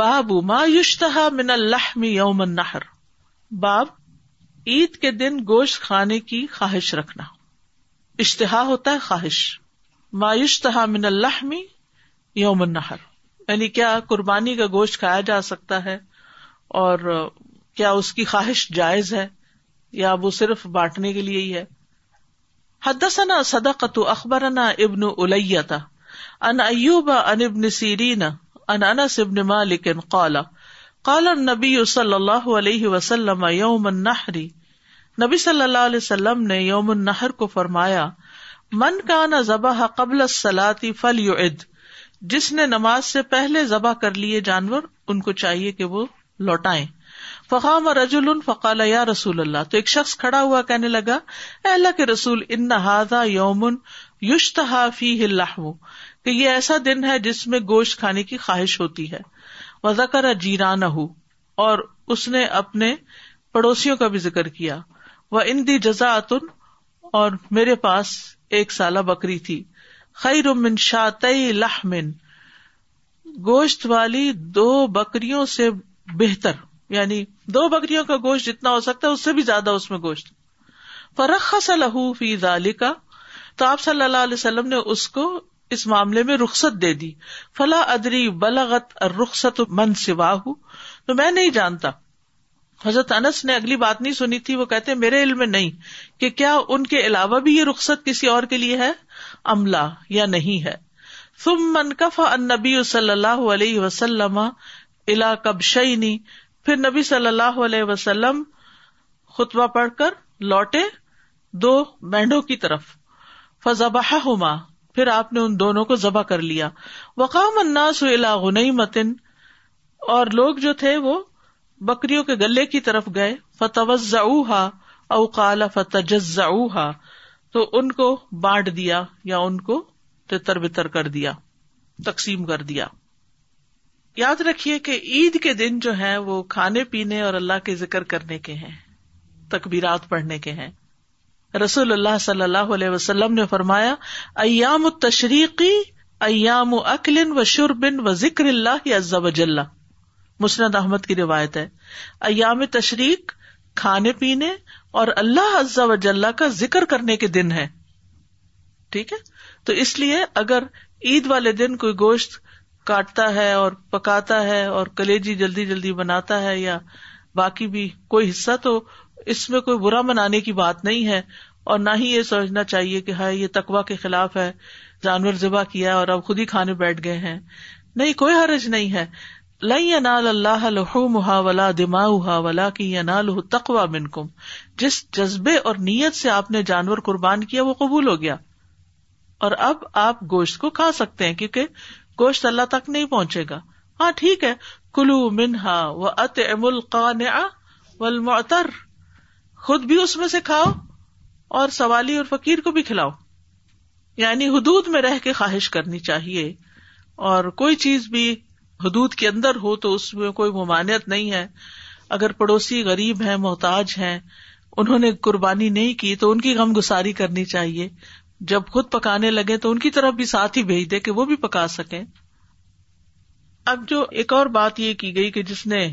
باب ما یشتہا من اللحم یوم النحر، باب عید کے دن گوشت کھانے کی خواہش رکھنا۔ اشتہا ہوتا ہے خواہش، ما یشتہا من اللحم یوم النحر، یعنی کیا قربانی کا گوشت کھایا جا سکتا ہے، اور کیا اس کی خواہش جائز ہے یا وہ صرف بانٹنے کے لیے ہی ہے۔ حدثنا صدقۃ اخبرنا ابن علیہ عن ایوب عن ابن سیرین عن انس ابن مالک قال قال النبی صلی اللہ علیہ وسلم یوم النحر، نبی صلی اللہ علیہ وسلم نے یوم النحر کو فرمایا، من کان ذبح قبل الصلاۃ فلیعد، جس نے نماز سے پہلے ذبح کر لیے جانور ان کو چاہیے کہ وہ لوٹائیں۔ فقام رجل فقال یا رسول اللہ، تو ایک شخص کھڑا ہوا کہنے لگا، اے اللہ کے رسول، ان ھذا یوم یشتہی فیہ اللحم، کہ یہ ایسا دن ہے جس میں گوشت کھانے کی خواہش ہوتی ہے۔ وذکر جیرانہ، اور اس نے اپنے پڑوسیوں کا بھی ذکر کیا۔ وعندی جزعۃ، اور میرے پاس ایک سالہ بکری تھی۔ خیر من شاتئی لحم، گوشت والی دو بکریوں سے بہتر، یعنی دو بکریوں کا گوشت جتنا ہو سکتا ہے اس سے بھی زیادہ اس میں گوشت۔ فرخص لہ فی ذلک، تو آپ صلی اللہ علیہ وسلم نے اس کو اس معاملے میں رخصت دے دی۔ فلا ادری بلغت الرخصت من سواہ، تو میں نہیں جانتا، حضرت انس نے اگلی بات نہیں سنی تھی، وہ کہتے ہیں میرے علم میں نہیں کہ کیا ان کے علاوہ بھی یہ رخصت کسی اور کے لیے ہے عملہ یا نہیں ہے۔ ثم انکفا النبی صلی اللہ علیہ وسلم الی کبشینی، پھر نبی صلی اللہ علیہ وسلم خطبہ پڑھ کر لوٹے دو مینڈوں کی طرف۔ فذبحہما، پھر آپ نے ان دونوں کو ذبح کر لیا۔ وقام الناس الی غنیمۃ، اور لوگ جو تھے وہ بکریوں کے گلے کی طرف گئے۔ فتوزعوہا او قال فتجزعوہا، تو ان کو بانٹ دیا یا ان کو تتر بتر کر دیا، تقسیم کر دیا۔ یاد رکھیے کہ عید کے دن جو ہیں وہ کھانے پینے اور اللہ کے ذکر کرنے کے ہیں، تکبیرات پڑھنے کے ہیں۔ رسول اللہ صلی اللہ علیہ وسلم نے فرمایا، ایام التشریقی ایام اکل و شرب و ذکر اللہ عز و جل، مسند احمد کی روایت ہے۔ ایام تشریق کھانے پینے اور اللہ عز و جل کا ذکر کرنے کے دن ہے، ٹھیک ہے؟ تو اس لیے اگر عید والے دن کوئی گوشت کاٹتا ہے اور پکاتا ہے اور کلیجی جلدی جلدی بناتا ہے یا باقی بھی کوئی حصہ، تو اس میں کوئی برا منانے کی بات نہیں ہے، اور نہ ہی یہ سمجھنا چاہیے کہ ہاں یہ تقویٰ کے خلاف ہے، جانور ذبح کیا اور اب خود ہی کھانے بیٹھ گئے ہیں۔ نہیں، کوئی حرج نہیں ہے۔ لَن يَنَالَ اللَّهَ لُحُومُهَا وَلَا دِمَاؤُهَا وَلَٰكِن يَنَالُهُ التَّقْوَىٰ مِنكُم، جس جذبے اور نیت سے آپ نے جانور قربان کیا وہ قبول ہو گیا، اور اب آپ گوشت کو کھا سکتے ہیں کیونکہ گوشت اللہ تک نہیں پہنچے گا۔ ہاں ٹھیک ہے، کلوا منہا وأطعموا القانع والمعتر، خود بھی اس میں سے کھاؤ اور سوالی اور فقیر کو بھی کھلاؤ، یعنی حدود میں رہ کے خواہش کرنی چاہیے، اور کوئی چیز بھی حدود کے اندر ہو تو اس میں کوئی ممانعت نہیں ہے۔ اگر پڑوسی غریب ہیں، محتاج ہیں، انہوں نے قربانی نہیں کی تو ان کی غم گساری کرنی چاہیے، جب خود پکانے لگے تو ان کی طرف بھی ساتھ ہی بھیج دے کہ وہ بھی پکا سکیں۔ اب جو ایک اور بات یہ کی گئی کہ جس نے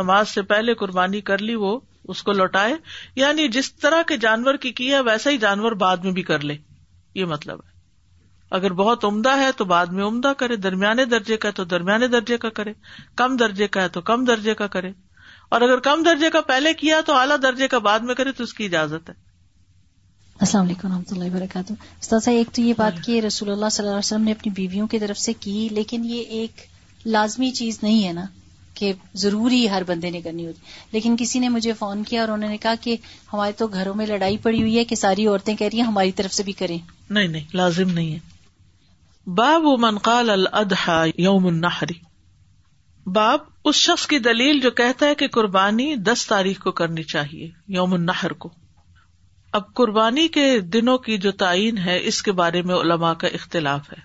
نماز سے پہلے قربانی کر لی وہ اس کو لوٹائے، یعنی جس طرح کے جانور کی کیا ویسا ہی جانور بعد میں بھی کر لے، یہ مطلب ہے۔ اگر بہت عمدہ ہے تو بعد میں عمدہ کرے، درمیانے درجے کا ہے تو درمیانے درجے کا کرے، کم درجے کا ہے تو کم درجے کا کرے، اور اگر کم درجے کا پہلے کیا تو اعلیٰ درجے کا بعد میں کرے، تو اس کی اجازت ہے۔ السلام علیکم و رحمۃ اللہ وبرکاتہ۔ استاد صاحب، ایک تو یہ بات کہ رسول اللہ صلی اللہ علیہ وسلم نے اپنی بیویوں کی طرف سے کی، لیکن یہ ایک لازمی چیز نہیں ہے نا کہ ضروری ہر بندے نے کرنی ہوتی، لیکن کسی نے مجھے فون کیا اور انہوں نے کہا کہ ہمارے تو گھروں میں لڑائی پڑی ہوئی ہے کہ ساری عورتیں کہہ رہی ہیں ہماری طرف سے بھی کریں۔ نہیں نہیں، لازم نہیں ہے۔ باب من قال الاضحی یوم النحر، باب اس شخص کی دلیل جو کہتا ہے کہ قربانی 10 تاریخ کو کرنی چاہیے، یوم النحر کو۔ اب قربانی کے دنوں کی جو تعین ہے اس کے بارے میں علماء کا اختلاف ہے۔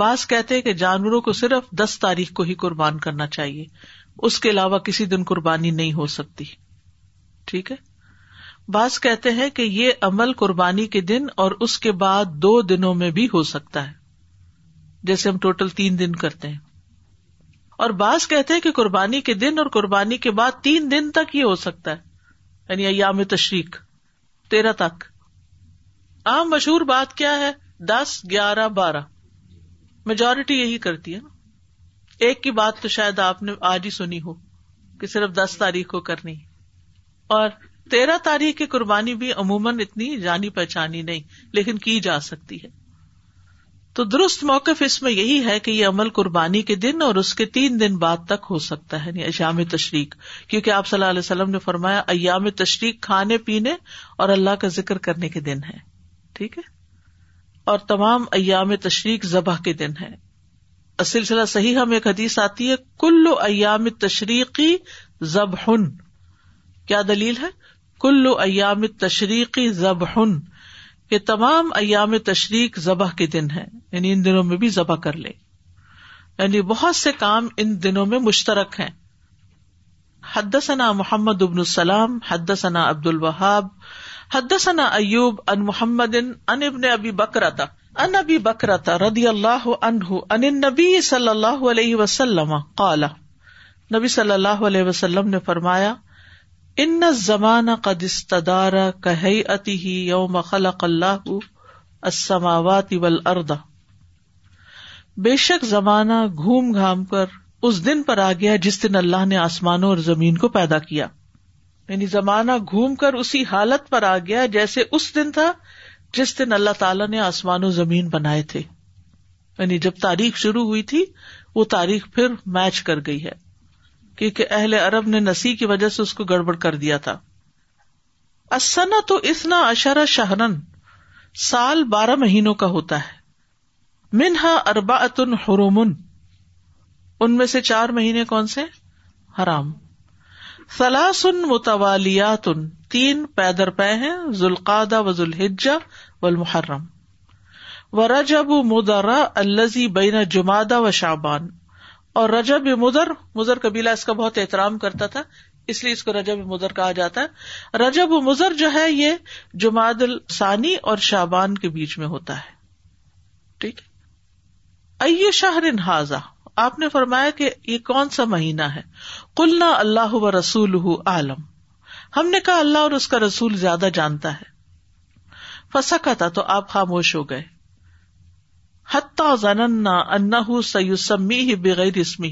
بعض کہتے ہیں کہ جانوروں کو صرف 10 تاریخ کو ہی قربان کرنا چاہیے، اس کے علاوہ کسی دن قربانی نہیں ہو سکتی، ٹھیک ہے؟ بعض کہتے ہیں کہ یہ عمل قربانی کے دن اور اس کے بعد 2 دنوں میں بھی ہو سکتا ہے، جیسے ہم ٹوٹل 3 دن کرتے ہیں۔ اور بعض کہتے ہیں کہ قربانی کے دن اور قربانی کے بعد 3 دن تک یہ ہو سکتا ہے، یعنی ایام تشریق 13 تک۔ عام مشہور بات کیا ہے؟ 10، 11، 12، میجورٹی یہی کرتی ہے نا۔ ایک کی بات تو شاید آپ نے آج ہی سنی ہو کہ صرف 10 تاریخ کو کرنی، اور 13 تاریخ کی قربانی بھی عموماً اتنی جانی پہچانی نہیں، لیکن کی جا سکتی ہے۔ تو درست موقف اس میں یہی ہے کہ یہ عمل قربانی کے دن اور اس کے 3 دن بعد تک ہو سکتا ہے، یعنی ایام تشریق، کیونکہ آپ صلی اللہ علیہ وسلم نے فرمایا ایام تشریق کھانے پینے اور اللہ کا ذکر کرنے کے دن ہے، ٹھیک ہے، اور تمام ایام تشریق ذبح کے دن ہے۔ سلسلہ صحیحہ میں ایک حدیث آتی ہے، کل ایام تشریقی ذبحن۔ کیا دلیل ہے؟ کل ایام تشریقی ذبحن، کہ تمام ایام تشریق ذبح کے دن ہے، یعنی ان دنوں میں بھی ذبح کر لے، یعنی بہت سے کام ان دنوں میں مشترک ہیں۔ حدثنا محمد بن السلام حدثنا عبد الوهاب حدثنا ایوب عن محمد عن ابن ابی بکرۃ عن ابی بکرۃ رضی اللہ عنہ عن النبی صلی اللہ علیہ وسلم قال، نبی صلی اللہ علیہ وسلم نے فرمایا، ان الزمان قد استدار كهيئته يوم خلق الله السماوات والارض، بے شک زمانہ گھوم گھام کر اس دن پر آ گیا جس دن اللہ نے آسمانوں اور زمین کو پیدا کیا، یعنی زمانہ گھوم کر اسی حالت پر آ گیا جیسے اس دن تھا جس دن اللہ تعالیٰ نے آسمان و زمین بنائے تھے، یعنی جب تاریخ شروع ہوئی تھی وہ تاریخ پھر میچ کر گئی ہے، کیونکہ اہل عرب نے نسی کی وجہ سے اس کو گڑبڑ کر دیا تھا۔ السنہ تو 12 شہرن، سال 12 مہینوں کا ہوتا ہے، منہا 4 حرم، ان میں سے 4 مہینے کون سے؟ حرام، 3 متوالیات، 3 پیدر پے ہیں، ذوالقعدہ و ذوالحجہ والمحرم، و رجب مدرہ الذی بین جمادہ و شعبان، اور رجب مدر، مدر قبیلہ اس کا بہت احترام کرتا تھا اس لیے اس کو رجب مدر کہا جاتا ہے۔ رجب مدر جو ہے یہ جمادی الثانی اور شعبان کے بیچ میں ہوتا ہے، ٹھیک ہے۔ ای شہر ھذا، آپ نے فرمایا کہ یہ کون سا مہینہ ہے؟ قلنا اللہ و رسولہ اعلم، ہم نے کہا اللہ اور اس کا رسول زیادہ جانتا ہے۔ فسکت، تو آپ خاموش ہو گئے، حتی ظننا انہ سیسمیہ بغیر اسمہ،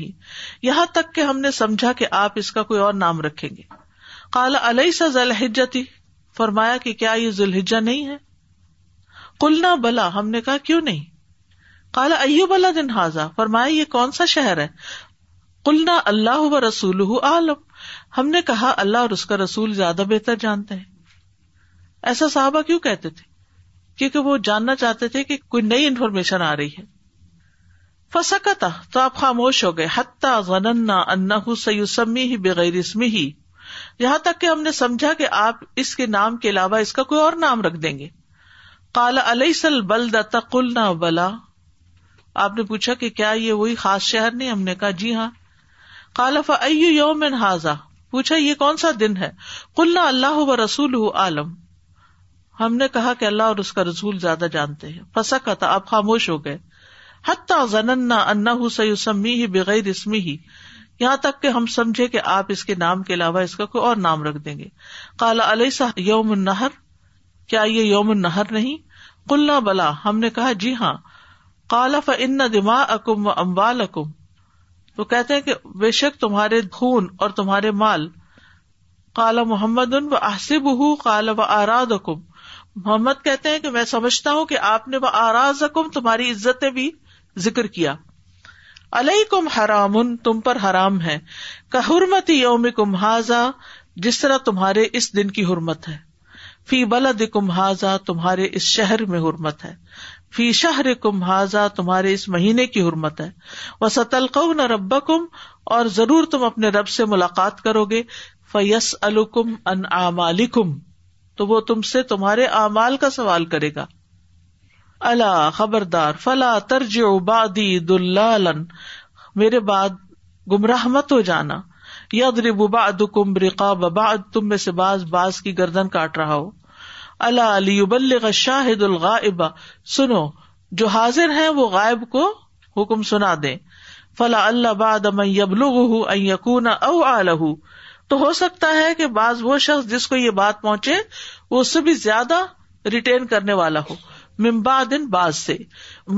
یہاں تک کہ ہم نے سمجھا کہ آپ اس کا کوئی اور نام رکھیں گے۔ قال الیس ذو الحجۃ، فرمایا کہ کیا یہ ذوالحجہ نہیں ہے؟ قلنا بلا، ہم نے کہا کیوں نہیں۔ قال ایو بلد ھذا، فرمایا یہ کون سا شہر ہے؟ قلنا اللہ و رسولہ اعلم، ہم نے کہا اللہ اور اس کا رسول زیادہ بہتر جانتے ہیں۔ ایسا صحابہ کیوں کہتے تھے؟ کیونکہ وہ جاننا چاہتے تھے کہ کوئی نئی انفارمیشن آ رہی ہے۔ فسکتا، تو آپ خاموش ہو گئے، حتی ظننا انہ سیسمیہ بغیر اسمہ، یہاں تک کہ ہم نے سمجھا کہ آپ اس کے نام کے علاوہ اس کا کوئی اور نام رکھ دیں گے۔ قال الیس البلدۃ؟ قلنا بلا، آپ نے پوچھا کہ کیا یہ وہی خاص شہر نہیں؟ ہم نے کہا جی ہاں۔ قال فأي يوم هذا، پوچھا یہ کون سا دن ہے؟ قلنا اللہ ورسولہ اعلم، ہم نے کہا کہ اللہ اور اس کا رسول زیادہ جانتے ہیں۔ فسکت، آپ خاموش ہو گئے، حتی ظننا انہ سیسمیہ بغیر اسمہ، یہاں تک کہ ہم سمجھے کہ آپ اس کے نام کے علاوہ اس کا کوئی اور نام رکھ دیں گے۔ قال الیس یوم النحر، کیا یہ یوم النحر نہیں؟ قلنا بلا، ہم نے کہا جی ہاں۔ قال فإن دماءکم واموالکم، وہ کہتے ہیں کہ بے شک تمہارے خون اور تمہارے مال۔ قال محمد وأحسبه قال وآرادکم، محمد کہتے ہیں کہ میں سمجھتا ہوں کہ آپ نے وآرادکم، تمہاری عزتیں بھی ذکر کیا۔ علیکم حرام، تم پر حرام ہے، کحرمت یومکم ھذا، جس طرح تمہارے اس دن کی حرمت ہے، فی بلدکم ھذا، تمہارے اس شہر میں حرمت ہے، فی شہرکم ھذا، تمہارے اس مہینے کی حرمت ہے، وستلقون ربکم، اور ضرور تم اپنے رب سے ملاقات کرو گے، فیسألکم عن اعمالکم، تو وہ تم سے تمہارے اعمال کا سوال کرے گا۔ الا، خبردار، فلا ترجعوا بعدی ضلالا، میرے بعد گمراہ مت ہو جانا، یضرب بعضکم رقاب بعض، تم میں سے بعض کی گردن کاٹ رہا ہو، الا لیبلغ الشاہد الغائب، سنو جو حاضر ہیں وہ غائب کو حکم سنا دیں، فَلَعَلَّ بَعْدَ مَنْ يَبْلُغُهُ أَنْ يَكُونَ أَوْعَى لَهُ، تو ہو سکتا ہے کہ بعض وہ شخص جس کو یہ بات پہنچے وہ اس سے بھی زیادہ ریٹین کرنے والا ہو، من بعد، بعض سے،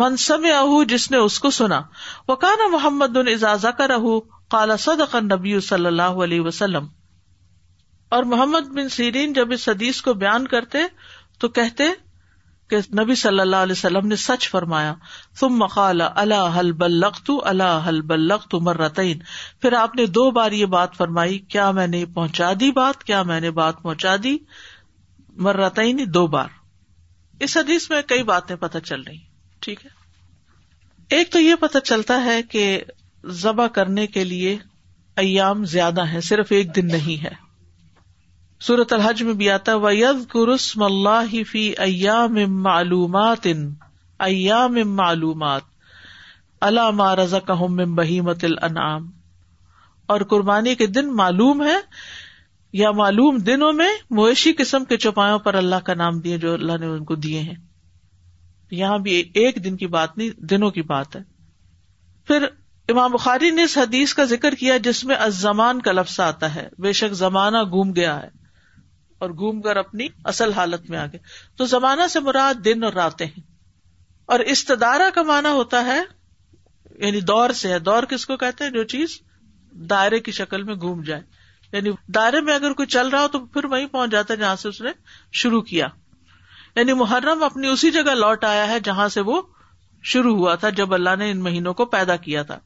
من سمعہ، جس نے اس کو سنا، وَكَانَ مُحَمَّدٌ إِذَا ذَكَرَهُ قَالَ صَدَقَ النَّبِيُّ صلی اللہ علیہ وسلم۔ اور محمد بن سیرین جب اس حدیث کو بیان کرتے تو کہتے کہ نبی صلی اللہ علیہ وسلم نے سچ فرمایا، ثم قال الا هل بلغت الا هل بلغت مرتين، پھر آپ نے دو بار یہ بات فرمائی، کیا میں نے پہنچا دی بات، کیا میں نے بات پہنچا دی، مرتين، دو بار۔ اس حدیث میں کئی باتیں پتہ چل رہی، ٹھیک ہے؟ ایک تو یہ پتہ چلتا ہے کہ ذبح کرنے کے لیے ایام زیادہ ہیں، صرف ایک دن نہیں ہے۔ سورۃ الحج میں بھی آتا ہے وَيَذْكُرُ اسْمَ اللَّهِ فِي أَيَّامٍ مَّعْلُومَاتٍ، أَيَّامٍ مَّعْلُومَاتٍ، عَلَىٰ مَا رَزَقَهُم مِّن بَهِيمَةِ الْأَنْعَامِ، اور قربانی کے دن معلوم ہے یا معلوم دنوں میں مویشی قسم کے چوپایوں پر اللہ کا نام دیے جو اللہ نے ان کو دیے ہیں۔ یہاں بھی ایک دن کی بات نہیں، دنوں کی بات ہے۔ پھر امام بخاری نے اس حدیث کا ذکر کیا جس میں الزمان کا لفظ آتا ہے، بے شک زمانہ گھوم گیا ہے اور گھوم کر اپنی اصل حالت میں آ گئے، تو زمانہ سے مراد دن اور راتیں ہیں۔ اور استدارہ کا معنی ہوتا ہے، یعنی دور سے ہے، دور کس کو کہتے ہیں؟ جو چیز دائرے کی شکل میں گھوم جائے، یعنی دائرے میں اگر کوئی چل رہا ہو تو پھر وہیں پہنچ جاتا ہے جہاں سے اس نے شروع کیا، یعنی محرم اپنی اسی جگہ لوٹ آیا ہے جہاں سے وہ شروع ہوا تھا جب اللہ نے ان مہینوں کو پیدا کیا تھا۔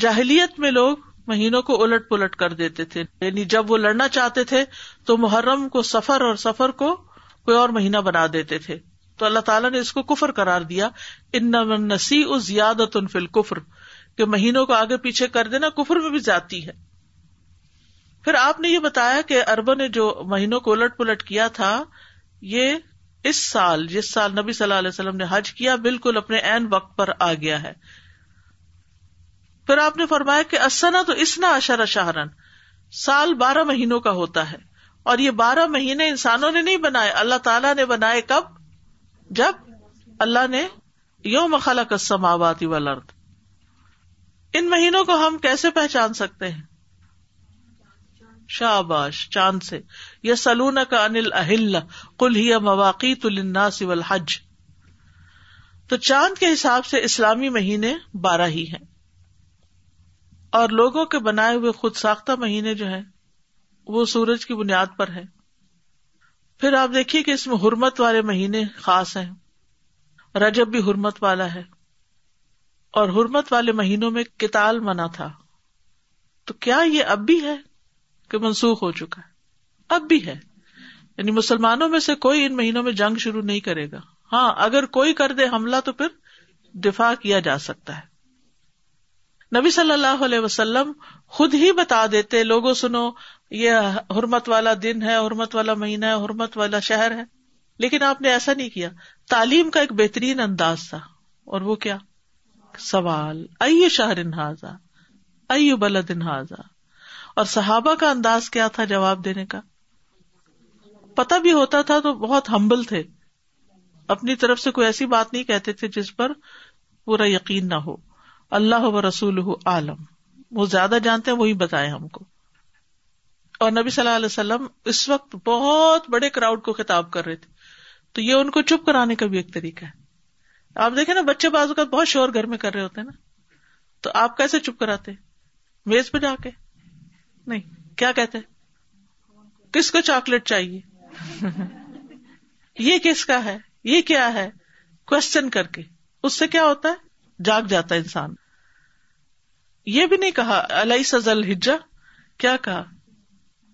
جاہلیت میں لوگ مہینوں کو الٹ پلٹ کر دیتے تھے، یعنی جب وہ لڑنا چاہتے تھے تو محرم کو سفر اور سفر کو کوئی اور مہینہ بنا دیتے تھے، تو اللہ تعالیٰ نے اس کو کفر قرار دیا، انما النسیء زیادۃ فی الکفر، کہ مہینوں کو آگے پیچھے کر دینا کفر میں بھی زیادتی ہے۔ پھر آپ نے یہ بتایا کہ عربوں نے جو مہینوں کو الٹ پلٹ کیا تھا، یہ اس سال جس سال نبی صلی اللہ علیہ وسلم نے حج کیا بالکل اپنے عین وقت پر آ گیا ہے۔ پھر آپ نے فرمایا کہ السنہ تو اسنا عشر شہرن، سال 12 مہینوں کا ہوتا ہے، اور یہ 12 مہینے انسانوں نے نہیں بنائے، اللہ تعالیٰ نے بنائے۔ کب؟ جب اللہ نے یوم خلق السماوات والارض۔ ان مہینوں کو ہم کیسے پہچان سکتے ہیں؟ شاباش، چاند سے۔ یسألونک عن الاحلہ قل ہی مواقیت للناس والحج، تو چاند کے حساب سے اسلامی مہینے 12 ہی ہیں، اور لوگوں کے بنائے ہوئے خود ساختہ مہینے جو ہیں وہ سورج کی بنیاد پر ہیں۔ پھر آپ دیکھیے کہ اس میں حرمت والے مہینے خاص ہیں، رجب بھی حرمت والا ہے، اور حرمت والے مہینوں میں قتال منع تھا، تو کیا یہ اب بھی ہے کہ منسوخ ہو چکا ہے؟ اب بھی ہے، یعنی مسلمانوں میں سے کوئی ان مہینوں میں جنگ شروع نہیں کرے گا، ہاں اگر کوئی کر دے حملہ تو پھر دفاع کیا جا سکتا ہے۔ نبی صلی اللہ علیہ وسلم خود ہی بتا دیتے، لوگوں سنو یہ حرمت والا دن ہے، حرمت والا مہینہ ہے، حرمت والا شہر ہے، لیکن آپ نے ایسا نہیں کیا۔ تعلیم کا ایک بہترین انداز تھا، اور وہ کیا؟ سوال، ای شہر ہذا، ای بلد ہذا۔ اور صحابہ کا انداز کیا تھا جواب دینے کا؟ پتہ بھی ہوتا تھا تو بہت ہمبل تھے، اپنی طرف سے کوئی ایسی بات نہیں کہتے تھے جس پر پورا یقین نہ ہو۔ اللہ و رسولہ عالم، وہ زیادہ جانتے ہیں، وہی بتائے ہم کو۔ اور نبی صلی اللہ علیہ وسلم اس وقت بہت بڑے کراؤڈ کو خطاب کر رہے تھے، تو یہ ان کو چپ کرانے کا بھی ایک طریقہ ہے۔ آپ دیکھیں نا، بچے بعض اوقات بہت شور گھر میں کر رہے ہوتے ہیں نا، تو آپ کیسے چپ کراتے؟ میز پہ جا کے نہیں، کیا کہتے ہیں؟ کس کو چاکلیٹ چاہیے؟ یہ کس کا ہے؟ یہ کیا ہے؟ کوسچن کر کے، اس سے کیا ہوتا ہے؟ جاگ جاتا انسان۔ یہ بھی نہیں کہا الیس ذی الحجہ، کیا کہا؟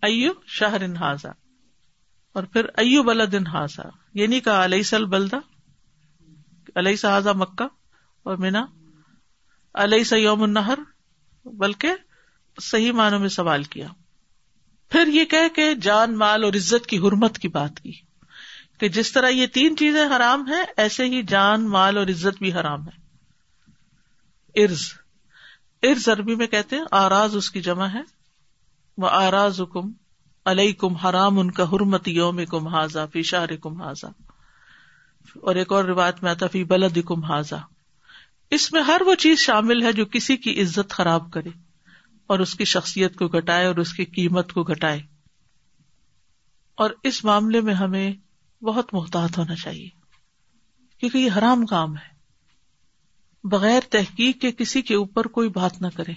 ایو شہر ہذا، اور پھر ایو بلد ہذا۔ یہ نہیں کہا الیس البلدہ، الیس ہذا مکہ اور منا، الیس یوم النحر، بلکہ صحیح معنوں میں سوال کیا۔ پھر یہ کہہ کے جان، مال اور عزت کی حرمت کی بات کی کہ جس طرح یہ تین چیزیں حرام ہیں ایسے ہی جان، مال اور عزت بھی حرام ہے۔ ارض، ارض عربی میں کہتے ہیں آراز، اس کی جمع ہے، وآرازکم علیکم حرام ان کا حرمت یومکم ہذا فی شہرکم ہذا، اور ایک اور روایت میں آتا فی بلدکم ہذا۔ اس میں ہر وہ چیز شامل ہے جو کسی کی عزت خراب کرے اور اس کی شخصیت کو گھٹائے اور اس کی قیمت کو گھٹائے. اور اس معاملے میں ہمیں بہت محتاط ہونا چاہیے کیونکہ یہ حرام کام ہے. بغیر تحقیق کے کسی کے اوپر کوئی بات نہ کریں.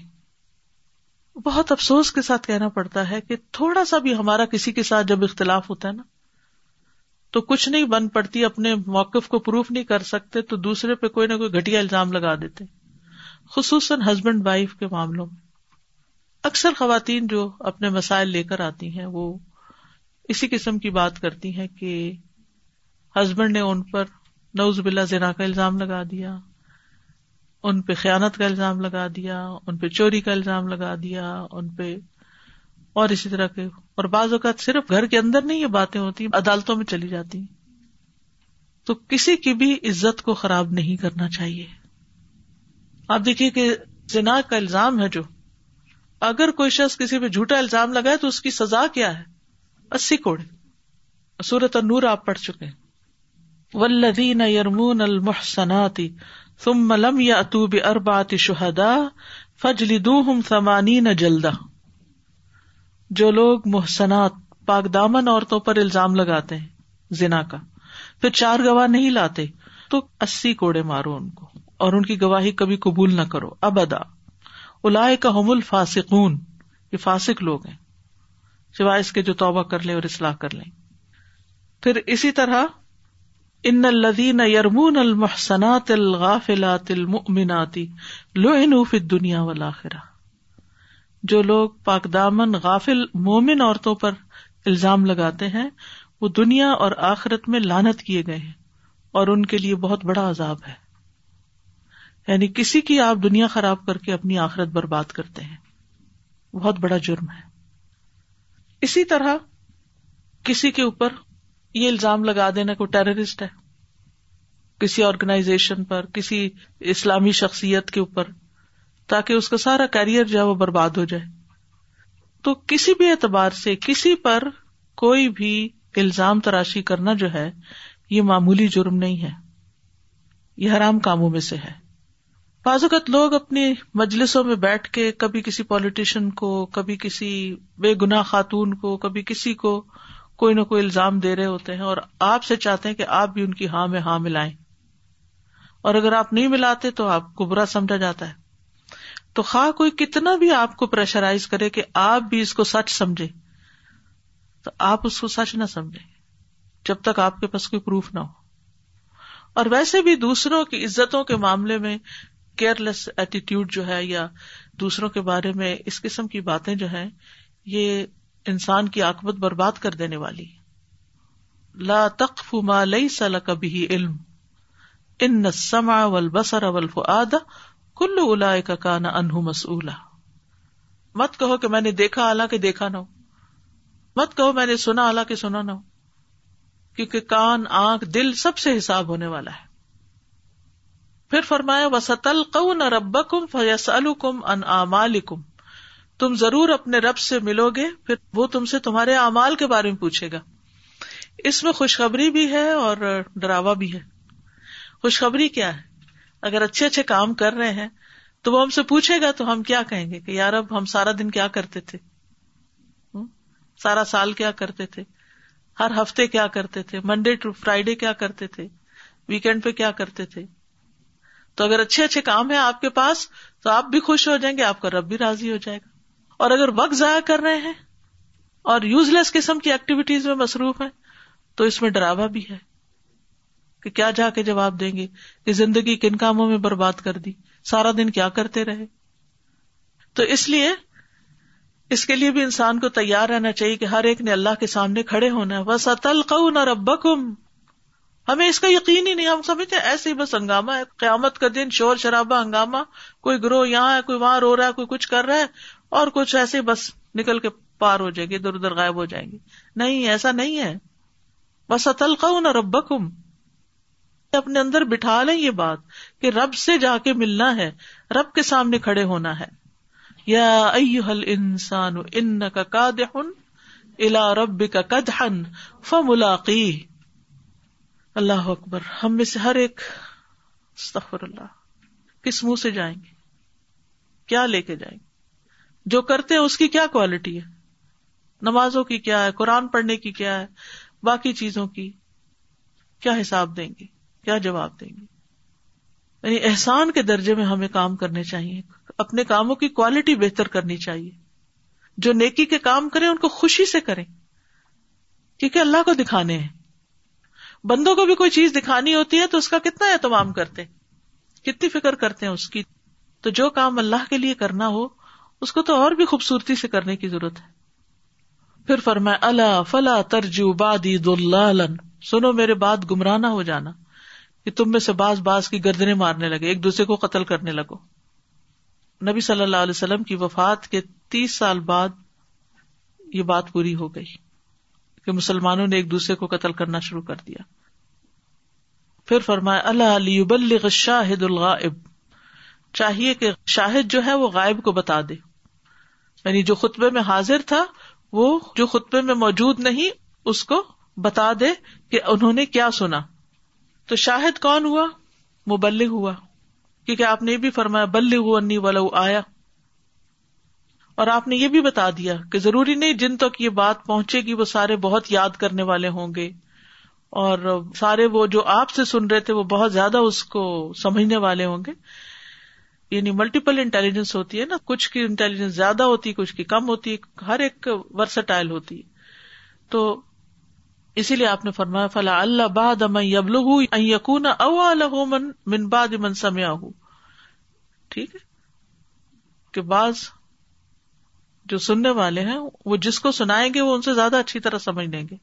بہت افسوس کے ساتھ کہنا پڑتا ہے کہ تھوڑا سا بھی ہمارا کسی کے ساتھ جب اختلاف ہوتا ہے نا تو کچھ نہیں بن پڑتی, اپنے موقف کو پروف نہیں کر سکتے تو دوسرے پہ کوئی نہ کوئی گھٹیا الزام لگا دیتے, خصوصاً ہسبینڈ وائف کے معاملوں میں. اکثر خواتین جو اپنے مسائل لے کر آتی ہیں وہ اسی قسم کی بات کرتی ہیں کہ ہسبینڈ نے ان پر نعوذ باللہ زنا کا الزام لگا دیا, ان پہ خیانت کا الزام لگا دیا, ان پہ چوری کا الزام لگا دیا, ان پہ اور اسی طرح کے. اور بعض اوقات صرف گھر کے اندر نہیں یہ باتیں ہوتی, عدالتوں میں چلی جاتی. تو کسی کی بھی عزت کو خراب نہیں کرنا چاہیے. آپ دیکھیے کہ زنا کا الزام ہے جو, اگر کوئی شخص کسی پہ جھوٹا الزام لگائے تو اس کی سزا کیا ہے, 80 کوڑے. سورۃ النور آپ پڑھ چکے ہیں. والذین یرمون المحصنات ثم لم یأتوا بأربعۃ شہداء فجلدوہم 80 جلدہ. جو لوگ محسنات پاک دامن عورتوں پر الزام لگاتے ہیں زنا کا, پھر 4 گواہ نہیں لاتے تو 80 کوڑے مارو ان کو, اور ان کی گواہی کبھی قبول نہ کرو ابدا. اولئک ھم الفاسقون, یہ فاسق لوگ ہیں, سوائے اس کے جو توبہ کر لیں اور اصلاح کر لیں. پھر اسی طرح ان الذین یرمون المحصنات الغافلات المؤمنات لعنوا فی الدنیا والآخرہ. جو لوگ پاک دامن غافل مومن عورتوں پر الزام لگاتے ہیں وہ دنیا اور آخرت میں لعنت کیے گئے ہیں, اور ان کے لیے بہت بڑا عذاب ہے. یعنی کسی کی آپ دنیا خراب کر کے اپنی آخرت برباد کرتے ہیں, بہت بڑا جرم ہے. اسی طرح کسی کے اوپر یہ الزام لگا دینا کوئی ٹیررسٹ ہے, کسی آرگنائزیشن پر, کسی اسلامی شخصیت کے اوپر, تاکہ اس کا سارا کیریئر جو ہے وہ برباد ہو جائے. تو کسی بھی اعتبار سے کسی پر کوئی بھی الزام تراشی کرنا جو ہے یہ معمولی جرم نہیں ہے, یہ حرام کاموں میں سے ہے. بعض اوقات لوگ اپنی مجلسوں میں بیٹھ کے کبھی کسی پولیٹیشین کو, کبھی کسی بے گناہ خاتون کو, کبھی کسی کو کوئی نہ کوئی الزام دے رہے ہوتے ہیں, اور آپ سے چاہتے ہیں کہ آپ بھی ان کی ہاں میں ہاں ملائیں, اور اگر آپ نہیں ملاتے تو آپ کو برا سمجھا جاتا ہے. تو خواہ کوئی کتنا بھی آپ کو پریشرائز کرے کہ آپ بھی اس کو سچ سمجھے تو آپ اس کو سچ نہ سمجھے جب تک آپ کے پاس کوئی پروف نہ ہو. اور ویسے بھی دوسروں کی عزتوں کے معاملے میں کیئر لیس ایٹیٹیوڈ جو ہے, یا دوسروں کے بارے میں اس قسم کی باتیں جو ہیں, یہ انسان کی عاقبت برباد کر دینے والی. لا تقف ما لیس لک بہ علم ان السمع والبصر والفؤاد کل اولئک کان عنہ مسئولا. مت کہو کہ میں نے دیکھا حالانکہ دیکھا نہ ہو, مت کہو میں نے سنا حالانکہ سنا نہ ہو, کیونکہ کان, آنکھ, دل سب سے حساب ہونے والا ہے. پھر فرمایا وستلقون ربکم فیسألکم عن اعمالکم, تم ضرور اپنے رب سے ملو گے پھر وہ تم سے تمہارے اعمال کے بارے میں پوچھے گا. اس میں خوشخبری بھی ہے اور ڈراوا بھی ہے. خوشخبری کیا ہے؟ اگر اچھے اچھے کام کر رہے ہیں تو وہ ہم سے پوچھے گا تو ہم کیا کہیں گے کہ یار اب ہم سارا دن کیا کرتے تھے, سارا سال کیا کرتے تھے, ہر ہفتے کیا کرتے تھے, منڈے ٹو فرائیڈے کیا کرتے تھے, ویکینڈ پہ کیا کرتے تھے. تو اگر اچھے اچھے کام ہیں آپ کے پاس تو آپ بھی خوش ہو جائیں گے, آپ کا رب بھی راضی ہو جائے گا. اور اگر وقت ضائع کر رہے ہیں اور یوز لیس قسم کی ایکٹیویٹیز میں مصروف ہیں تو اس میں ڈراوا بھی ہے کہ کیا جا کے جواب دیں گے کہ زندگی کن کاموں میں برباد کر دی, سارا دن کیا کرتے رہے. تو اس لیے اس کے لیے بھی انسان کو تیار رہنا چاہیے کہ ہر ایک نے اللہ کے سامنے کھڑے ہونا ہے. وَسَتَلْقَوْنَ رَبَّكُمْ, ہمیں اس کا یقین ہی نہیں, ہم سمجھتے ہیں ایسے ہی بس ہنگامہ ہے, قیامت کا دن شور شرابہ ہنگامہ, کوئی گروہ یہاں ہے, کوئی وہاں رو رہا ہے, کوئی کچھ کر رہا ہے, اور کچھ ایسے بس نکل کے پار ہو جائے گی, ادھر ادھر غائب ہو جائیں گے. نہیں, ایسا نہیں ہے. وَسَتَلْقَوْنَ رَبَّكُمْ, اپنے اندر بٹھا لیں یہ بات کہ رب سے جا کے ملنا ہے, رب کے سامنے کھڑے ہونا ہے. یا ایھا الانسان انک قادح الی ربک قدحا فملاقیہ. اللہ اکبر. ہم میں سے ہر ایک, استغفر اللہ, کس منہ سے جائیں گے, کیا لے کے جائیں گے, جو کرتے اس کی کیا کوالٹی ہے, نمازوں کی کیا ہے, قرآن پڑھنے کی کیا ہے, باقی چیزوں کی کیا حساب دیں گے, کیا جواب دیں گے. یعنی احسان کے درجے میں ہمیں کام کرنے چاہیے, اپنے کاموں کی کوالٹی بہتر کرنی چاہیے. جو نیکی کے کام کریں ان کو خوشی سے کریں, کیونکہ اللہ کو دکھانے ہیں. بندوں کو بھی کوئی چیز دکھانی ہوتی ہے تو اس کا کتنا اہتمام کرتے ہیں, کتنی فکر کرتے ہیں اس کی. تو جو کام اللہ کے لیے کرنا ہو اس کو تو اور بھی خوبصورتی سے کرنے کی ضرورت ہے. پھر فرمائے الا فلا ترجو بعدی ضلالا, سنو میرے بعد گمراہ نہ ہو جانا کہ تم میں سے باز باز کی گردنیں مارنے لگے, ایک دوسرے کو قتل کرنے لگو. نبی صلی اللہ علیہ وسلم کی وفات کے 30 سال بعد یہ بات پوری ہو گئی کہ مسلمانوں نے ایک دوسرے کو قتل کرنا شروع کر دیا. پھر فرمایا الا لیبلغ الشاہد الغائب, چاہیے کہ شاہد جو ہے وہ غائب کو بتا دے, یعنی جو خطبے میں حاضر تھا وہ جو خطبے میں موجود نہیں اس کو بتا دے کہ انہوں نے کیا سنا. تو شاہد کون ہوا؟ مبلغ ہوا, کیونکہ آپ نے یہ بھی فرمایا بلغوا انی ولو آیا, اور آپ نے یہ بھی بتا دیا کہ ضروری نہیں جن تک یہ بات پہنچے گی وہ سارے بہت یاد کرنے والے ہوں گے, اور سارے وہ جو آپ سے سن رہے تھے وہ بہت زیادہ اس کو سمجھنے والے ہوں گے. یعنی ملٹیپل انٹیلیجنس ہوتی ہے نا, کچھ کی انٹیلیجنس زیادہ ہوتی, کچھ کی کم ہوتی, ہر ایک ورسٹائل ہوتی. تو اسی لیے آپ نے فرمایا فَلَعَلَّ بَعْدَ مَنْ يَبْلُغُ أَنْ يَكُونَ أَوْعَلَهُ مِنْ بَعْدِ مَنْ سَمِعَهُ, ٹھیک ہے, کہ بعض جو سننے والے ہیں وہ جس کو سنائیں گے وہ ان سے زیادہ اچھی طرح سمجھ لیں گے.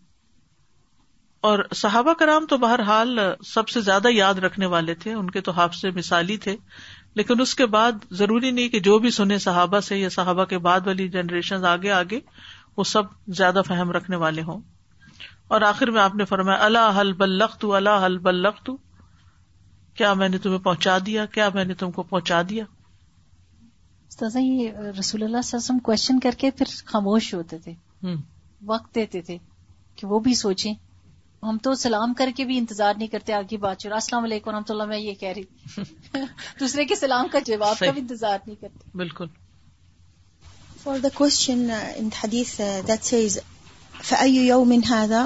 اور صحابہ کرام تو بہرحال سب سے زیادہ یاد رکھنے والے تھے, ان کے تو حافظے مثالی تھے, لیکن اس کے بعد ضروری نہیں کہ جو بھی سنے صحابہ سے یا صحابہ کے بعد والی جنریشن آگے آگے وہ سب زیادہ فہم رکھنے والے ہوں. اور آخر میں آپ نے فرمایا الا ہل بلغت, الا ہل بلغت, کیا میں نے تمہیں پہنچا دیا, کیا میں نے تم کو پہنچا دیا. استاذہ یہ رسول اللہ صلی اللہ علیہ وسلم کوشچن کر کے پھر خاموش ہوتے تھے, وقت دیتے تھے کہ وہ بھی سوچیں. ہم تو سلام کر کے بھی انتظار نہیں کرتے آگے بات چلو, السلام علیکم ورحمۃ اللہ, میں یہ کہہ رہی دوسرے کے سلام کا جواب کا بھی انتظار نہیں کرتے. بالکل. For the question in the hadith that says فأي يوم هذا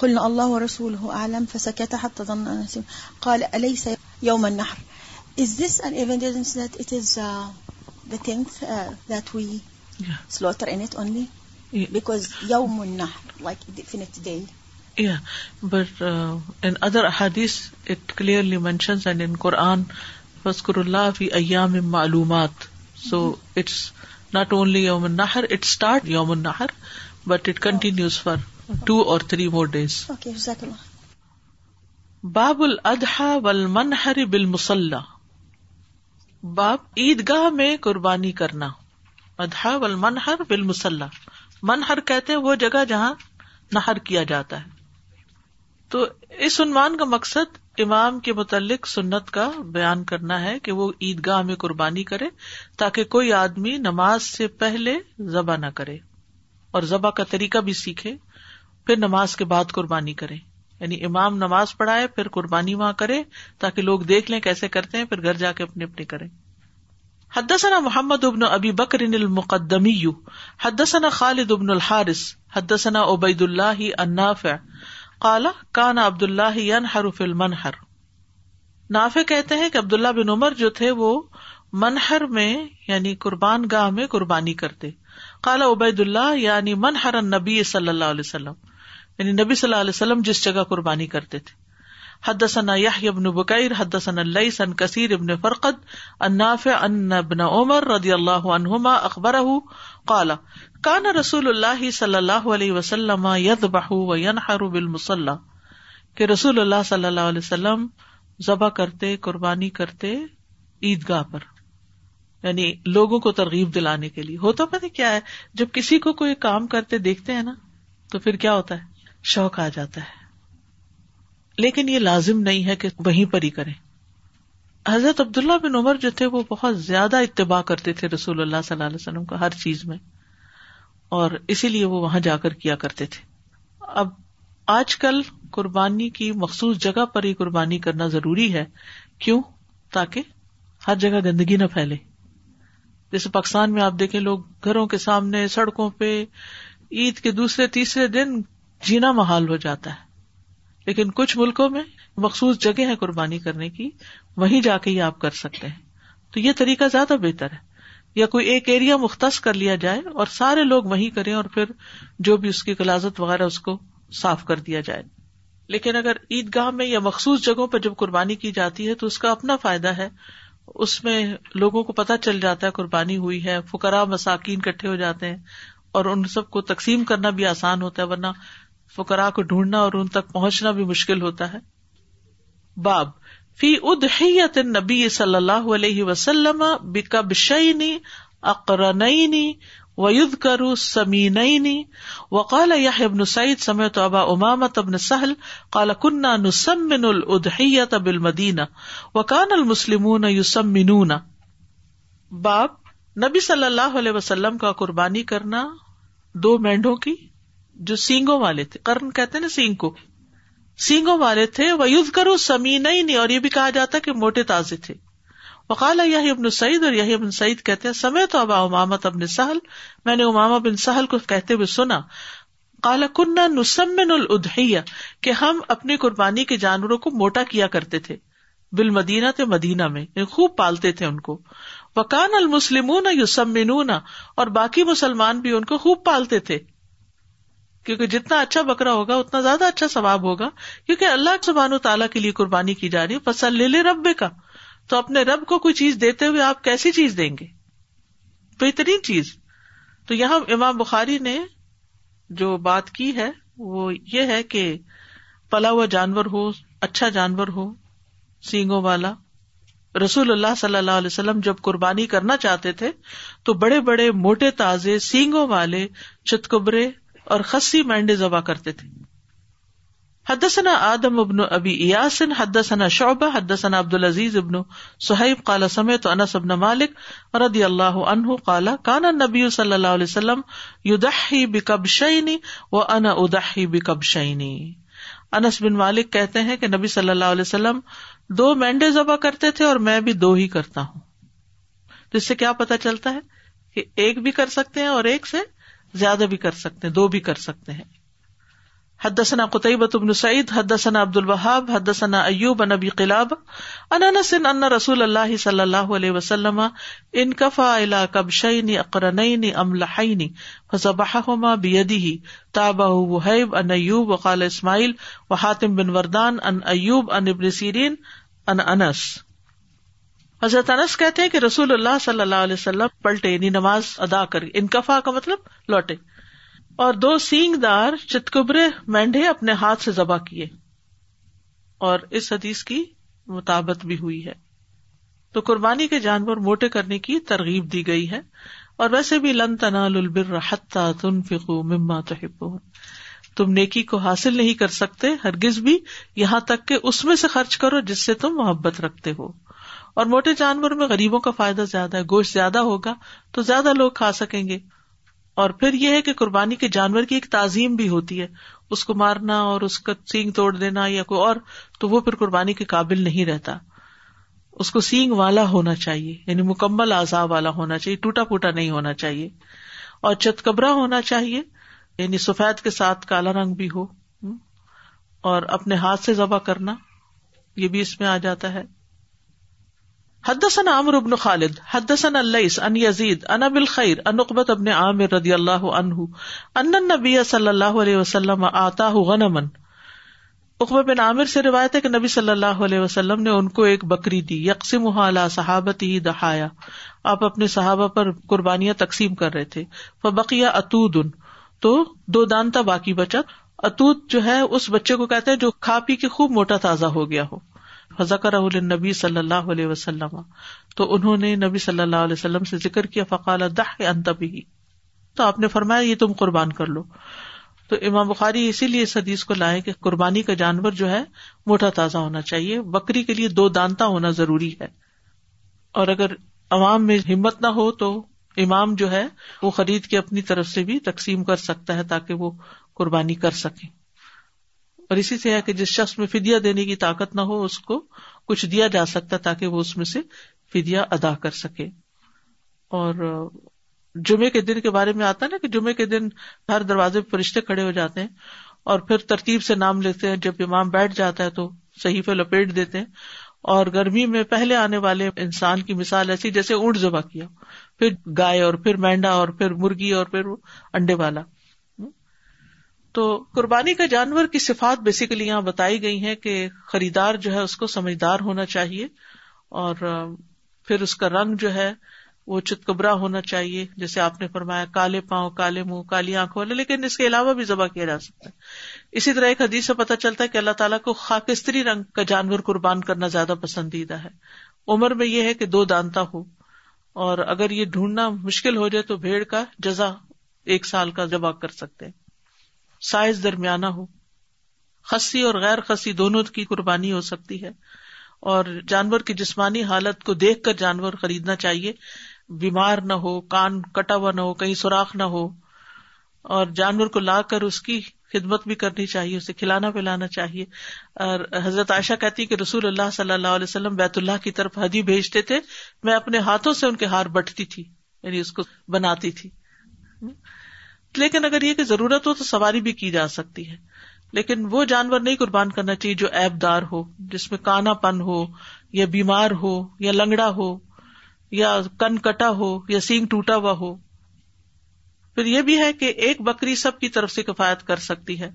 قلنا الله ورسوله أعلم فسكت حتى ظن أنه قال أليس يوم النحر. Is this an evidence that it is the 10th that we slaughter in it only? Because يوم النحر like a definite day. Yeah, but in other hadith it clearly mentions, and in Quran, "Fazkurullah fi ayyamin ma'lumat." So it's not only Yawmun Nahr; it starts Yawmun Nahr, but it continues for 2 or 3 more days. Okay, Jazakallah. Babul Adha wal Manhari bil Musalla. Bab Eidgah mein qurbani karna. Adha wal Manhar bil Musalla. Manhar kehte hain wo jagah jahan nahar kiya jata hai. تو اس عنوان کا مقصد امام کے متعلق سنت کا بیان کرنا ہے کہ وہ عیدگاہ میں قربانی کرے تاکہ کوئی آدمی نماز سے پہلے ذبح نہ کرے, اور ذبح کا طریقہ بھی سیکھے, پھر نماز کے بعد قربانی کرے. یعنی امام نماز پڑھائے پھر قربانی وہاں کرے تاکہ لوگ دیکھ لیں کیسے کرتے ہیں, پھر گھر جا کے اپنے اپنے کریں. حدثنا محمد بن ابی بکر المقدمی حدثنا خالد بن الحارث حدثنا عبید اللہ النافع قال کان عبداللہ ینحر فی المنحر. نافع کہتے ہیں کہ عبداللہ بن عمر جو تھے وہ منحر میں یعنی قربان گاہ میں قربانی کرتے. قال عبید اللہ یعنی منحر النبی صلی اللہ علیہ وسلم, یعنی نبی صلی اللہ علیہ وسلم جس جگہ قربانی کرتے تھے. حدثنا یحیی بن بکیر حدثنا اللیث عن کثیر بن فرقد عن نافع ان ابن عمر رضی اللہ عنہما اخبرہ قال کان رسول اللہ صلی اللہ علیہ وسلم یذبح وینحر بالمصلی, کہ رسول اللہ صلی اللہ علیہ وسلم ذبح کرتے, قربانی کرتے عیدگاہ پر, یعنی لوگوں کو ترغیب دلانے کے لیے. ہوتا پتہ کیا ہے, جب کسی کو کوئی کام کرتے دیکھتے ہیں نا تو پھر کیا ہوتا ہے, شوق آ جاتا ہے, لیکن یہ لازم نہیں ہے کہ وہیں پر ہی کریں. حضرت عبداللہ بن عمر جو تھے وہ بہت زیادہ اتباع کرتے تھے رسول اللہ صلی اللہ علیہ وسلم کا ہر چیز میں, اور اسی لیے وہ وہاں جا کر کیا کرتے تھے. اب آج کل قربانی کی مخصوص جگہ پر ہی قربانی کرنا ضروری ہے, کیوں؟ تاکہ ہر جگہ گندگی نہ پھیلے. جیسے پاکستان میں آپ دیکھیں لوگ گھروں کے سامنے سڑکوں پہ عید کے دوسرے تیسرے دن جینا محال ہو جاتا ہے. لیکن کچھ ملکوں میں مخصوص جگہ ہے قربانی کرنے کی, وہیں جا کے یہ آپ کر سکتے ہیں. تو یہ طریقہ زیادہ بہتر ہے, یا کوئی ایک ایریا مختص کر لیا جائے اور سارے لوگ وہیں کریں, اور پھر جو بھی اس کی غلاظت وغیرہ اس کو صاف کر دیا جائے. لیکن اگر عیدگاہ میں یا مخصوص جگہوں پر جب قربانی کی جاتی ہے تو اس کا اپنا فائدہ ہے, اس میں لوگوں کو پتہ چل جاتا ہے قربانی ہوئی ہے, فقراء مساکین اکٹھے ہو جاتے ہیں اور ان سب کو تقسیم کرنا بھی آسان ہوتا ہے, ورنہ فقراء کو ڈھونڈنا اور ان تک پہنچنا بھی مشکل ہوتا ہے. باب فی اضحیۃ النبی صلی اللہ علیہ وسلم بکبشین اقرنین ویذکر السمینین. وقال یحیی بن سعید سمعت ابا امامۃ بن سہل قال کنا نسمن الاضحیۃ بالمدینہ وکان المسلمون یسمنون. باب نبی صلی اللہ علیہ وسلم کا قربانی کرنا دو مینڈوں کی جو سینگوں والے تھے, قرن کہتے ہیں سینگ کو, سینگوں والے تھے, وَيُذْكَرُ سَمِينَيْنِ اور یہ بھی کہا جاتا کہ موٹے تازے تھے. وقال یحیی بن سعید اور یحیی بن سعید کہتے ہیں سمعت ابا امامۃ بن سہل میں نے امامہ بن سہل کو کہتے ہوئے سنا, قال كنا نسمن الاضحیہ کہ ہم اپنی قربانی کے جانوروں کو موٹا کیا کرتے تھے, بالمدینہ تھے مدینہ میں, خوب پالتے تھے ان کو, وکان المسلمون یسمنون اور باقی مسلمان بھی ان کو خوب پالتے تھے, کیونکہ جتنا اچھا بکرا ہوگا اتنا زیادہ اچھا ثواب ہوگا, کیونکہ اللہ سبحانہ و تعالیٰ کے لیے قربانی کی جا رہی ہے. فصلی لربک تو اپنے رب کو کوئی چیز دیتے ہوئے آپ کیسی چیز دیں گے, بہترین چیز. تو یہاں امام بخاری نے جو بات کی ہے وہ یہ ہے کہ پلا ہوا جانور ہو, اچھا جانور ہو, سینگوں والا. رسول اللہ صلی اللہ علیہ وسلم جب قربانی کرنا چاہتے تھے تو بڑے بڑے موٹے تازے سینگوں والے چتکبرے اور خصی مینڈے ذبح کرتے تھے. حدثنا آدم ابن ابی ایاس حدثنا شعبہ حدثنا عبدالعزیز ابن صہیب قال سمعت انس ابن مالک رضی اللہ عنہ قال کان النبی صلی اللہ علیہ وسلم یضحی بکبشین وانا اضحی بکبشین. انس بن مالک کہتے ہیں کہ نبی صلی اللہ علیہ وسلم دو مینڈے ذبح کرتے تھے اور میں بھی دو ہی کرتا ہوں. جس سے کیا پتا چلتا ہے کہ ایک بھی کر سکتے ہیں اور ایک سے زیادہ بھی کر سکتے ہیں, دو بھی کر سکتے ہیں. حدثنا قتیبہ بن سعید حدثنا عبد الوهاب حدثنا ایوب عن ابی قلابہ عن انس ان رسول اللہ صلی اللہ علیہ وسلم انکفا الی کبشین اقرنین املحین فذبحہما بیدہ. تابعہ وہیب عن ایوب وقال اسماعیل وحاتم بن وردان عن ایوب عن ابن سیرین عن انس. حضرت انس کہتے ہیں کہ رسول اللہ صلی اللہ علیہ وسلم پلٹے, یعنی نماز ادا کر, انکفا کا مطلب لوٹے, اور دو سینگ دار چتکبرے مینڈے اپنے ہاتھ سے ذبح کیے, اور اس حدیث کی مطابقت بھی ہوئی ہے. تو قربانی کے جانور موٹے کرنے کی ترغیب دی گئی ہے, اور ویسے بھی لن تنالوا البر حتی تنفقوا مما تحبون, تم نیکی کو حاصل نہیں کر سکتے ہرگز بھی یہاں تک کہ اس میں سے خرچ کرو جس سے تم محبت رکھتے ہو. اور موٹے جانور میں غریبوں کا فائدہ زیادہ ہے, گوشت زیادہ ہوگا تو زیادہ لوگ کھا سکیں گے. اور پھر یہ ہے کہ قربانی کے جانور کی ایک تعظیم بھی ہوتی ہے, اس کو مارنا اور اس کا سینگ توڑ دینا یا کوئی اور, تو وہ پھر قربانی کے قابل نہیں رہتا. اس کو سینگ والا ہونا چاہیے, یعنی مکمل اعضاء والا ہونا چاہیے, ٹوٹا پھوٹا نہیں ہونا چاہیے, اور چتکبرا ہونا چاہیے, یعنی سفید کے ساتھ کالا رنگ بھی ہو, اور اپنے ہاتھ سے ذبح کرنا یہ بھی اس میں آ جاتا ہے. حدثنا عمرو بن خالد حدثنا الليث عن يزيد عن ابي الخير عن عقبة بن عامر رضي الله عنه ان النبي صلى الله عليه وسلم اعطاه غنما. عقبہ بن عامر سے روایت ہے کہ نبی صلی اللہ علیہ وسلم نے ان کو ایک بکری دی, یقسمها على صحابته ضحايا, آپ اپنے صحابہ پر قربانیاں تقسیم کر رہے تھے. فبقي اتود تو دو دانتا باقی بچا. اتود جو ہے اس بچے کو کہتے ہیں جو کھا پی کے خوب موٹا تازہ ہو گیا ہو. فذکرہ للنبی صلی اللہ علیہ وسلم تو انہوں نے نبی صلی اللہ علیہ وسلم سے ذکر کیا. فقال دح انت به تو آپ نے فرمایا یہ تم قربان کر لو. تو امام بخاری اسی لیے اس حدیث کو لائے کہ قربانی کا جانور جو ہے موٹا تازہ ہونا چاہیے, بکری کے لیے دو دانتا ہونا ضروری ہے. اور اگر عوام میں ہمت نہ ہو تو امام جو ہے وہ خرید کے اپنی طرف سے بھی تقسیم کر سکتا ہے تاکہ وہ قربانی کر سکیں. اور اسی سے ہے کہ جس شخص میں فدیہ دینے کی طاقت نہ ہو اس کو کچھ دیا جا سکتا تاکہ وہ اس میں سے فدیہ ادا کر سکے. اور جمعے کے دن کے بارے میں آتا ہے نا کہ جمعے کے دن ہر دروازے پر فرشتے کھڑے ہو جاتے ہیں اور پھر ترتیب سے نام لیتے ہیں. جب امام بیٹھ جاتا ہے تو صحیفے لپیٹ دیتے ہیں. اور گرمی میں پہلے آنے والے انسان کی مثال ایسی جیسے اونٹ ذبح کیا, پھر گائے, اور پھر مینڈا, اور پھر مرغی, اور پھر انڈے والا. تو قربانی کا جانور کی صفات بیسیکلی یہاں بتائی گئی ہیں کہ خریدار جو ہے اس کو سمجھدار ہونا چاہیے, اور پھر اس کا رنگ جو ہے وہ چتکبرا ہونا چاہیے, جیسے آپ نے فرمایا کالے پاؤں, کالے منہ, کالی آنکھوں والے. لیکن اس کے علاوہ بھی ذبح کیا جا سکتا ہے. اسی طرح ایک حدیث سے پتہ چلتا ہے کہ اللہ تعالیٰ کو خاکستری رنگ کا جانور قربان کرنا زیادہ پسندیدہ ہے. عمر میں یہ ہے کہ 2 دانتہ ہو, اور اگر یہ ڈھونڈنا مشکل ہو جائے تو بھیڑ کا جزا 1 سال کا ذبح کر سکتے ہیں. سائز درمیانہ ہو, خصی اور غیر خصی دونوں کی قربانی ہو سکتی ہے. اور جانور کی جسمانی حالت کو دیکھ کر جانور خریدنا چاہیے, بیمار نہ ہو, کان کٹا ہوا نہ ہو, کہیں سوراخ نہ ہو. اور جانور کو لا کر اس کی خدمت بھی کرنی چاہیے, اسے کھلانا پلانا چاہیے. اور حضرت عائشہ کہتی کہ رسول اللہ صلی اللہ علیہ وسلم بیت اللہ کی طرف ہدی بھیجتے تھے, میں اپنے ہاتھوں سے ان کے ہار بٹتی تھی, یعنی اس کو بناتی تھی. لیکن اگر یہ کہ ضرورت ہو تو سواری بھی کی جا سکتی ہے, لیکن وہ جانور نہیں قربان کرنا چاہیے جو عیب دار ہو, جس میں کانا پن ہو, یا بیمار ہو, یا لنگڑا ہو, یا کن کٹا ہو, یا سینگ ٹوٹا ہوا ہو. پھر یہ بھی ہے کہ ایک بکری سب کی طرف سے کفایت کر سکتی ہے.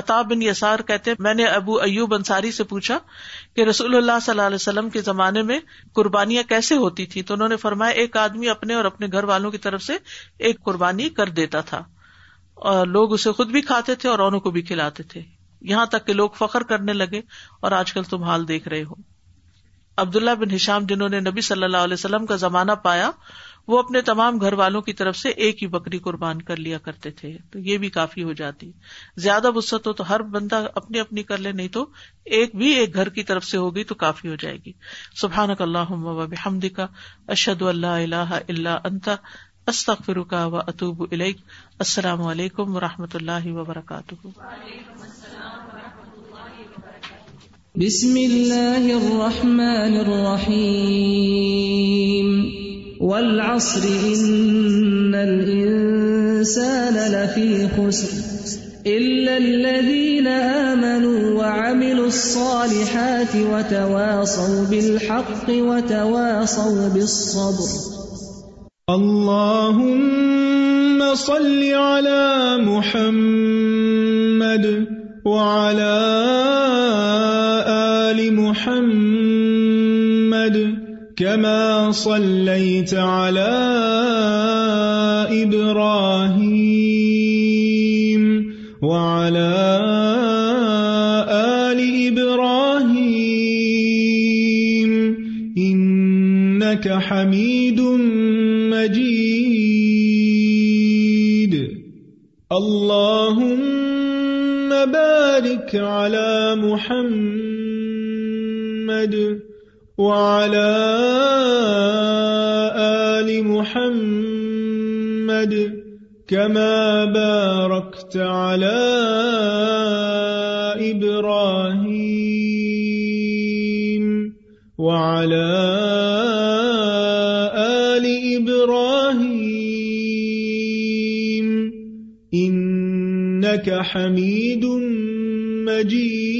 عطا بن یسار کہتے ہیں میں نے ابو ایوب انصاری سے پوچھا کہ رسول اللہ صلی اللہ علیہ وسلم کے زمانے میں قربانیاں کیسے ہوتی تھی, تو انہوں نے فرمایا ایک آدمی اپنے اور اپنے گھر والوں کی طرف سے ایک قربانی کر دیتا تھا, اور لوگ اسے خود بھی کھاتے تھے اور اوروں کو بھی کھلاتے تھے, یہاں تک کہ لوگ فخر کرنے لگے, اور آج کل تم حال دیکھ رہے ہو. عبداللہ بن ہشام جنہوں نے نبی صلی اللہ علیہ وسلم کا زمانہ پایا, وہ اپنے تمام گھر والوں کی طرف سے ایک ہی بکری قربان کر لیا کرتے تھے. تو یہ بھی کافی ہو جاتی. زیادہ وسعت ہو تو ہر بندہ اپنی اپنی کر لے, نہیں تو ایک بھی ایک گھر کی طرف سے ہوگی تو کافی ہو جائے گی. سبحانک اللہم و بحمدک, اشہد ان لا الہ الا انت, استغفرک و اتوب الیک. السلام علیکم و رحمۃ اللہ وبرکاتہ. بسم اللہ الرحمن الرحیم. والعصر ان الانسان لفی خسر الا الذین آمنوا وعملوا الصالحات وتواصوا بالحق وتواصوا بالصبر. اللہم صل علی محمد وعلی آل محمد كما صليت على إبراهيم وعلى آل إبراهيم إنك حميد مجيد. اللهم بارك على محمد وعلى آل محمد كما باركت على إبراهيم وعلى آل إبراهيم إنك حميد مجيد.